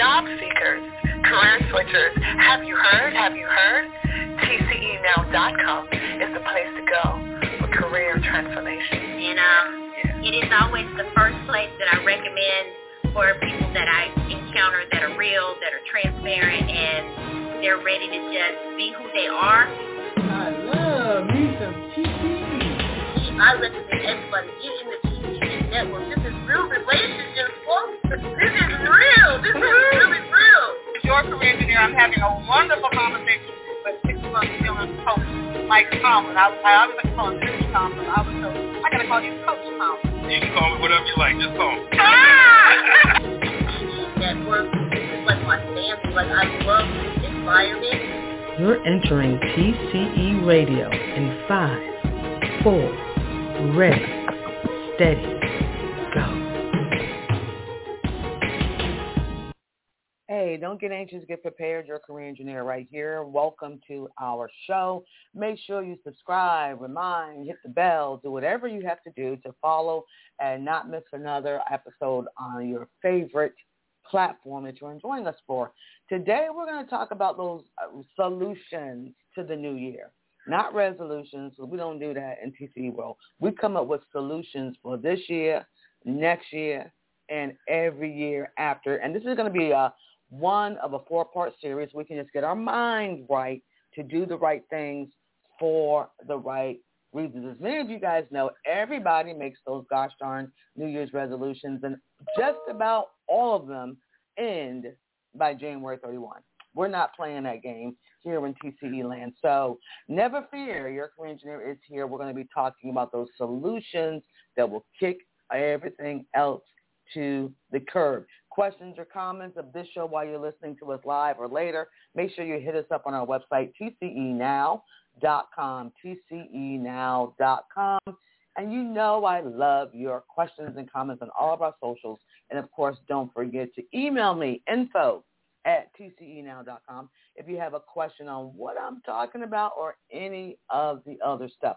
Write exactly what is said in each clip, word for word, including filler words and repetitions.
Job seekers, career switchers, have you heard? Have you heard? T C E now dot com is the place to go for career transformation. And um, yeah. It is always the first place that I recommend for people that I encounter that are real, that are transparent, and they're ready to just be who they are. I love me some T C E. I listen to everybody in the T C E network. This is real relationships, folks. This is real. This is really real. As your career engineer, I'm having a wonderful conversation with six-month children's coach, Mike Tomlin. I, I always like to call him Mister Tomlin. I was told, I got to call you Coach Tomlin. You can call me whatever you like. Just call me. Ah! Network. This is like my family. Like, I love this environment. You're entering T C E Radio in five, four, ready, steady, go. Hey, don't get anxious, get prepared. You're a career engineer right here. Welcome to our show. Make sure you subscribe, remind, hit the bell, do whatever you have to do to follow and not miss another episode on your favorite platform that you're enjoying us for. Today, we're going to talk about those solutions to the new year. Not resolutions, because we don't do that in T C E World. We come up with solutions for this year, next year, and every year after. And this is going to be a one of a four-part series. We can just get our mind right to do the right things for the right reasons. As many of you guys know, everybody makes those gosh darn New Year's resolutions, and just about all of them end by January thirty-first. We're not playing that game here in T C E land. So never fear, your career engineer is here. We're going to be talking about those solutions that will kick everything else to the curb. Questions or comments of this show while you're listening to us live or later, make sure you hit us up on our website, T C E now dot com, T C E now dot com. And you know I love your questions and comments on all of our socials. And, of course, don't forget to email me, info at T C E now dot com, if you have a question on what I'm talking about or any of the other stuff.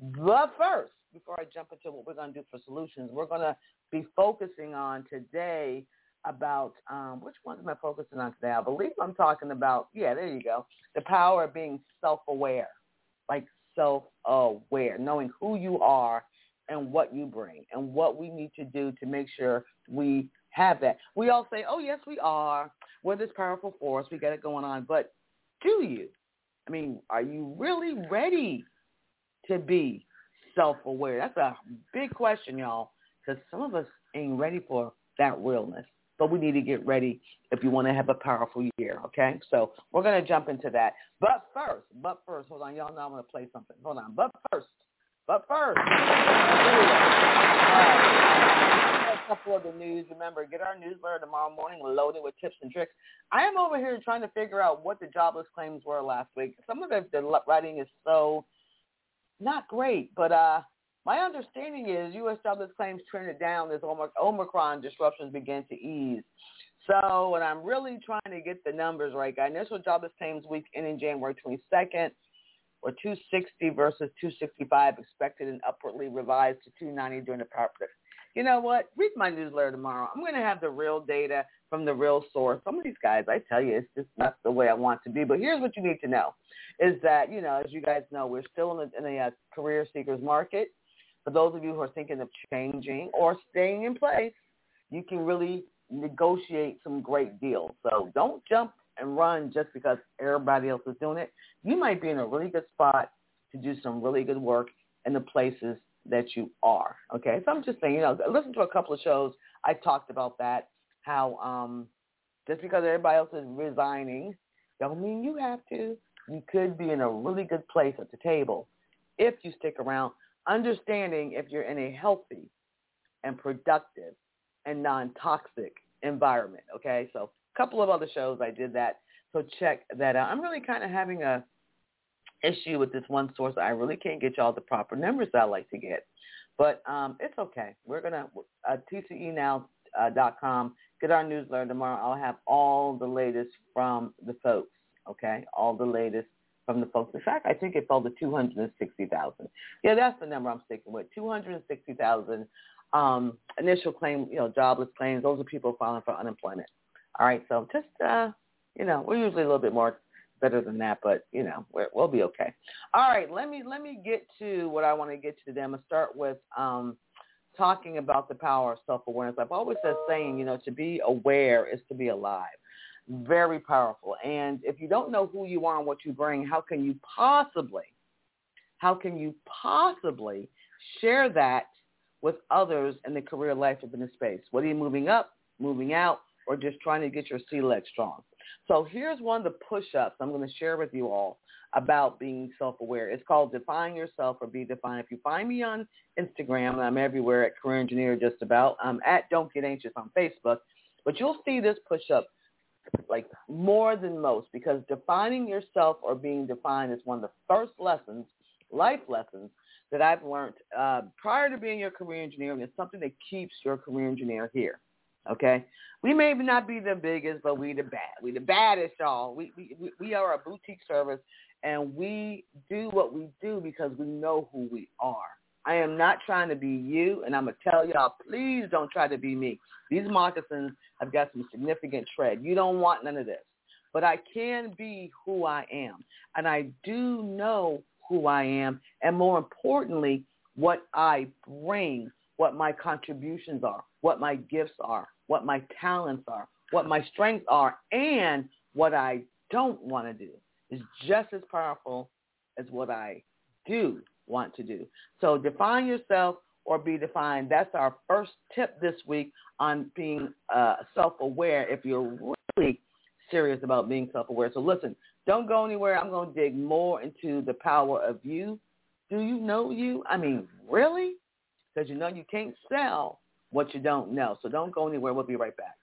But first, before I jump into what we're going to do for solutions, we're going to be focusing on today about, um, which ones am I focusing on today? I believe I'm talking about, yeah, there you go, the power of being self-aware, like self-aware, knowing who you are and what you bring and what we need to do to make sure we have that. We all say, oh, yes, we are. We're this powerful force. We got it going on. But do you? I mean, are you really ready to be self-aware? That's a big question, y'all, because some of us ain't ready for that realness. But we need to get ready if you want to have a powerful year, okay? So we're going to jump into that. But first, but first, hold on. Y'all know I'm going to play something. Hold on. But first, but first. Uh, a couple of the news. Remember, get our newsletter tomorrow morning. We're loaded with tips and tricks. I am over here trying to figure out what the jobless claims were last week. Some of the, the writing is so not great, but uh. My understanding is U S jobless claims trended down as Omicron disruptions began to ease. So, and I'm really trying to get the numbers right, guys. Initial jobless claims week ending January twenty-second were two sixty versus two sixty-five expected and upwardly revised to two ninety during the power. You know what? Read my newsletter tomorrow. I'm going to have the real data from the real source. Some of these guys, I tell you, it's just not the way I want to be. But here's what you need to know is that, you know, as you guys know, we're still in the, in the uh, career seekers market. For those of you who are thinking of changing or staying in place, you can really negotiate some great deals. So don't jump and run just because everybody else is doing it. You might be in a really good spot to do some really good work in the places that you are, okay? So I'm just saying, you know, listen to a couple of shows. I talked about that, how um, just because everybody else is resigning, don't mean you have to. You could be in a really good place at the table if you stick around. Understanding if you're in a healthy and productive and non-toxic environment, okay? So a couple of other shows I did that, so check that out. I'm really kind of having a issue with this one source. I really can't get y'all the proper numbers that I like to get, but um, it's okay. We're going to uh, T C E now dot com, get our newsletter tomorrow. I'll have all the latest from the folks, okay, all the latest from the folks. In fact, I think it fell to two hundred sixty thousand. Yeah, that's the number I'm sticking with, two hundred sixty thousand um, initial claim, you know, jobless claims. Those are people filing for unemployment. All right, so just, uh, you know, we're usually a little bit more better than that, but, you know, we're, we'll be okay. All right, let me let me get to what I want to get to today. I'm going to start with um, talking about the power of self-awareness. I've always said saying, you know, to be aware is to be alive. Very powerful. And if you don't know who you are and what you bring, how can you possibly, how can you possibly share that with others in the career, life, or business space? Whether you're moving up, moving out, or just trying to get your C L E C strong. So here's one of the push-ups I'm going to share with you all about being self-aware. It's called Define Yourself or Be Defined. If you find me on Instagram, and I'm everywhere at Career Engineer just about. I'm at Don't Get Anxious on Facebook. But you'll see this push-up like more than most, because defining yourself or being defined is one of the first lessons, life lessons, that I've learned uh, prior to being your career engineer, and it's something that keeps your career engineer here. Okay, we may not be the biggest, but we the bad. We the baddest, y'all. We we we are a boutique service, and we do what we do because we know who we are. I am not trying to be you, and I'm gonna tell y'all, please don't try to be me. These moccasins have got some significant tread. You don't want none of this. But I can be who I am, and I do know who I am, and more importantly, what I bring, what my contributions are, what my gifts are, what my talents are, what my strengths are, and what I don't want to do is just as powerful as what I do want to do. So define yourself or be defined. That's our first tip this week on being uh, self-aware if you're really serious about being self-aware. So listen, don't go anywhere. I'm going to dig more into the power of you. Do you know you? I mean, really? Because you know you can't sell what you don't know. So don't go anywhere. We'll be right back.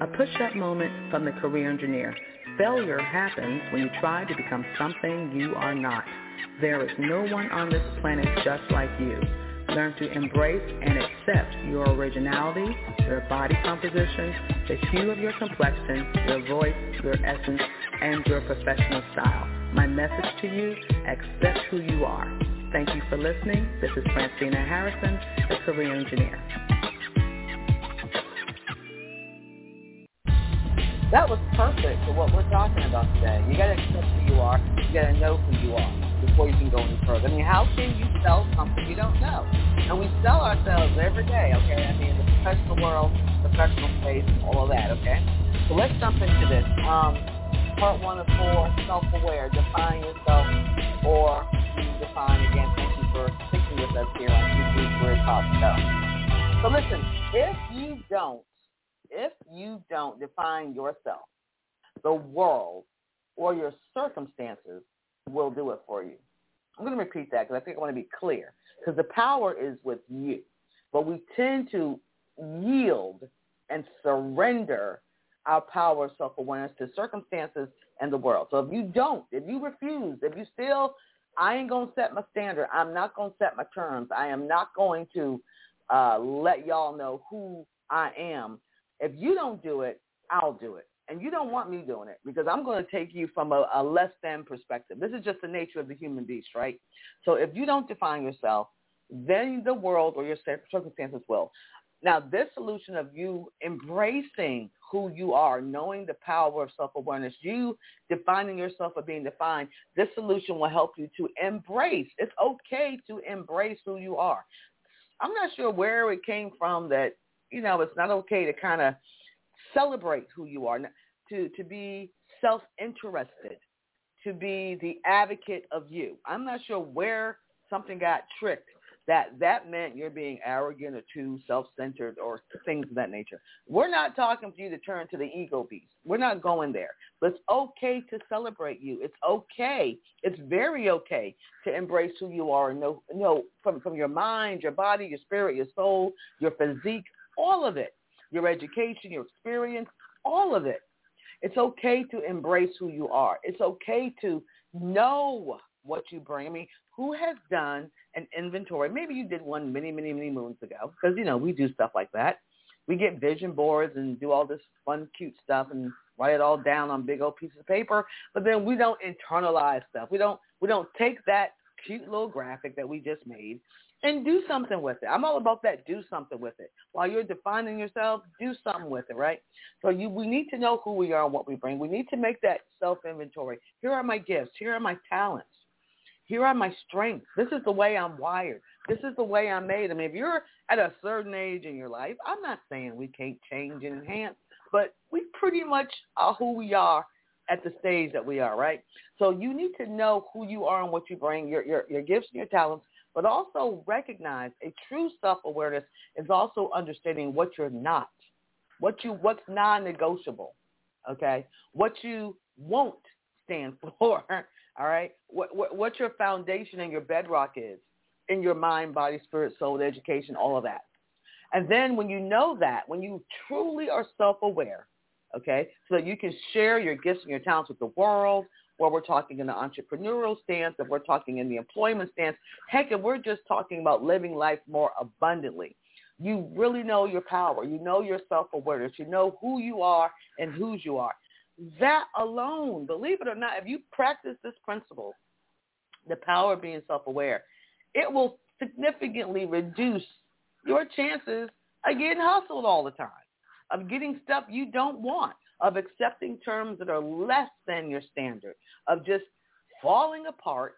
A push-up moment from the career engineer. Failure happens when you try to become something you are not. There is no one on this planet just like you. Learn to embrace and accept your originality, your body composition, the hue of your complexion, your voice, your essence, and your professional style. My message to you, accept who you are. Thank you for listening. This is Francina Harrison, the Career Engineer. That was perfect for what we're talking about today. You got to accept who you are. You got to know who you are before you can go any further. I mean, how can you sell something you don't know? And we sell ourselves every day, okay? I mean, the professional world, professional space, all of that, okay? So let's jump into this. Um, part one of four, self-aware, define yourself or define. Again, thank you for sticking with us here on YouTube Career Talk Show. So listen, if you don't, if you don't define yourself, the world or your circumstances will do it for you. I'm going to repeat that because I think I want to be clear, because the power is with you, but we tend to yield and surrender our power of self-awareness to circumstances and the world. So if you don't, if you refuse, if you still, I ain't going to set my standard. I'm not going to set my terms. I am not going to uh, let y'all know who I am. If you don't do it, I'll do it. And you don't want me doing it because I'm going to take you from a, a less than perspective. This is just the nature of the human beast, right? So if you don't define yourself, then the world or your circumstances will. Now, this solution of you embracing who you are, knowing the power of self-awareness, you defining yourself or being defined, this solution will help you to embrace. It's okay to embrace who you are. I'm not sure where it came from that, you know, it's not okay to kind of celebrate who you are, to, to be self-interested, to be the advocate of you. I'm not sure where something got tricked. That that meant you're being arrogant or too self-centered or things of that nature. We're not talking for you to turn to the ego beast. We're not going there. But it's okay to celebrate you. It's okay. It's very okay to embrace who you are and know, know from, from your mind, your body, your spirit, your soul, your physique, all of it, your education, your experience, all of it. It's okay to embrace who you are. It's okay to know what you bring. I mean, who has done an inventory? Maybe you did one many, many, many moons ago because, you know, we do stuff like that. We get vision boards and do all this fun, cute stuff and write it all down on big old pieces of paper, but then we don't internalize stuff. We don't, we don't take that cute little graphic that we just made and do something with it. I'm all about that. Do something with it. While you're defining yourself, do something with it, right? So you, we need to know who we are and what we bring. We need to make that self-inventory. Here are my gifts. Here are my talents. Here are my strengths. This is the way I'm wired. This is the way I'm made. I mean, if you're at a certain age in your life, I'm not saying we can't change and enhance, but we pretty much are who we are at the stage that we are, right? So you need to know who you are and what you bring, your your, your gifts and your talents, but also recognize a true self-awareness is also understanding what you're not, what you what's non-negotiable, okay? What you won't stand for, all right? What, what what your foundation and your bedrock is in your mind, body, spirit, soul, education, all of that. And then when you know that, when you truly are self-aware, okay, so that you can share your gifts and your talents with the world, where we're talking in the entrepreneurial stance, if we're talking in the employment stance, heck, if we're just talking about living life more abundantly. You really know your power. You know your self-awareness. You know who you are and whose you are. That alone, believe it or not, if you practice this principle, the power of being self-aware, it will significantly reduce your chances of getting hustled all the time, of getting stuff you don't want, of accepting terms that are less than your standard, of just falling apart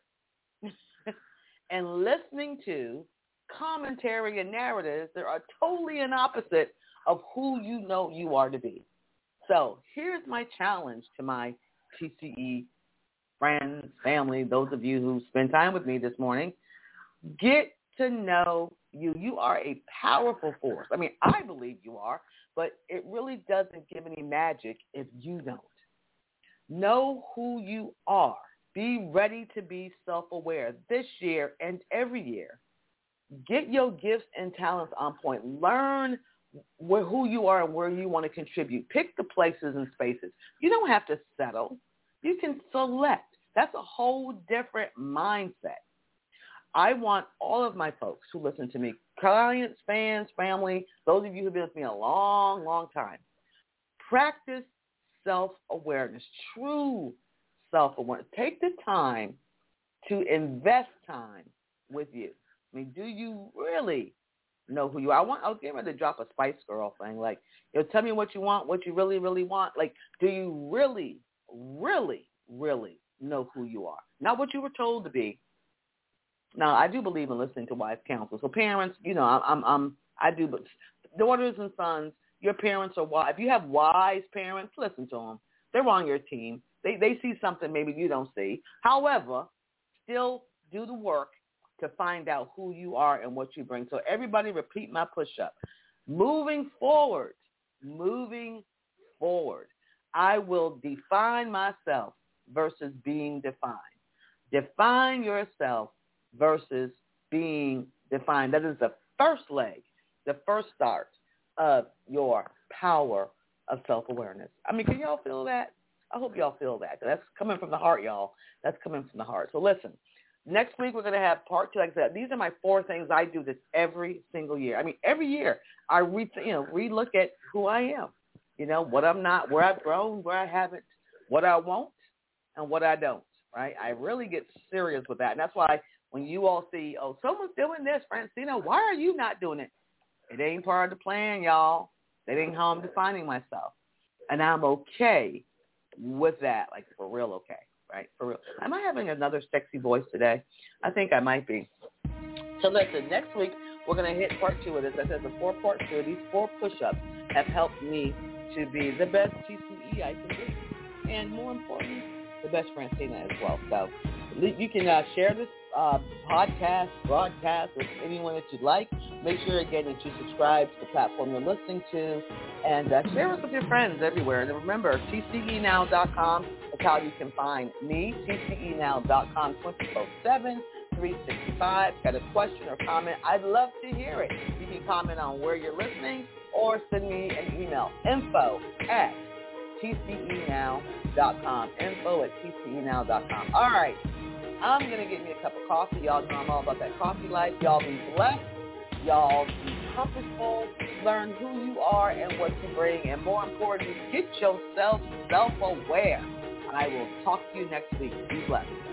and listening to commentary and narratives that are totally an opposite of who you know you are to be. So here's my challenge to my T C E friends, family, those of you who spend time with me this morning. Get to know you. You are a powerful force. I mean, I believe you are, but it really doesn't give any magic if you don't. Know who you are. Be ready to be self-aware this year and every year. Get your gifts and talents on point. Learn where, who you are and where you want to contribute. Pick the places and spaces. You don't have to settle. You can select. That's a whole different mindset. I want all of my folks who listen to me, clients, fans, family, those of you who've been with me a long, long time, practice self-awareness, true self-awareness. Take the time to invest time with you. I mean, do you really know who you are? I want. I was getting ready to drop a Spice Girl thing, like, you know, tell me what you want, what you really, really want. Like, do you really, really, really know who you are? Not what you were told to be. Now, I do believe in listening to wise counsel. So parents, you know, I'm, I'm, I do, but daughters and sons, your parents are wise. If you have wise parents, listen to them. They're on your team. They they see something maybe you don't see. However, still do the work to find out who you are and what you bring. So everybody repeat my push-up. Moving forward, moving forward, I will define myself versus being defined. Define yourself versus being defined. That is the first leg, the first start of your power of self-awareness. I mean, can y'all feel that? I hope y'all feel that. That's coming from the heart, y'all. That's coming from the heart. So listen, next week we're going to have part two. Like I said, these are my four things I do this every single year. I mean, every year I re- you know, re-look at who I am, you know, what I'm not, where I've grown, where I haven't, what I won't, and what I don't, right? I really get serious with that, and that's why when you all see, oh, someone's doing this, Francina, why are you not doing it? It ain't part of the plan, y'all. That ain't how I'm defining myself. And I'm okay with that, like for real okay, right? For real. Am I having another sexy voice today? I think I might be. So listen, next week we're going to hit part two of this. I said the four part two of these four push-ups have helped me to be the best T C E I can be. And more importantly, the best Francina as well. So you can uh, share this Uh, podcast, broadcast with anyone that you'd like. Make sure, again, that you subscribe to the platform you're listening to, and uh, share us with your friends everywhere. And remember, T C E now dot com is how you can find me, T C E now dot com, twenty-four seven, three sixty-five. Got a question or comment? I'd love to hear it. You can comment on where you're listening or send me an email, info at T C E now dot com, info at T C E now dot com. All right. I'm going to get me a cup of coffee. Y'all know I'm all about that coffee life. Y'all be blessed. Y'all be purposeful. Learn who you are and what you bring. And more importantly, get yourself self-aware. I will talk to you next week. Be blessed.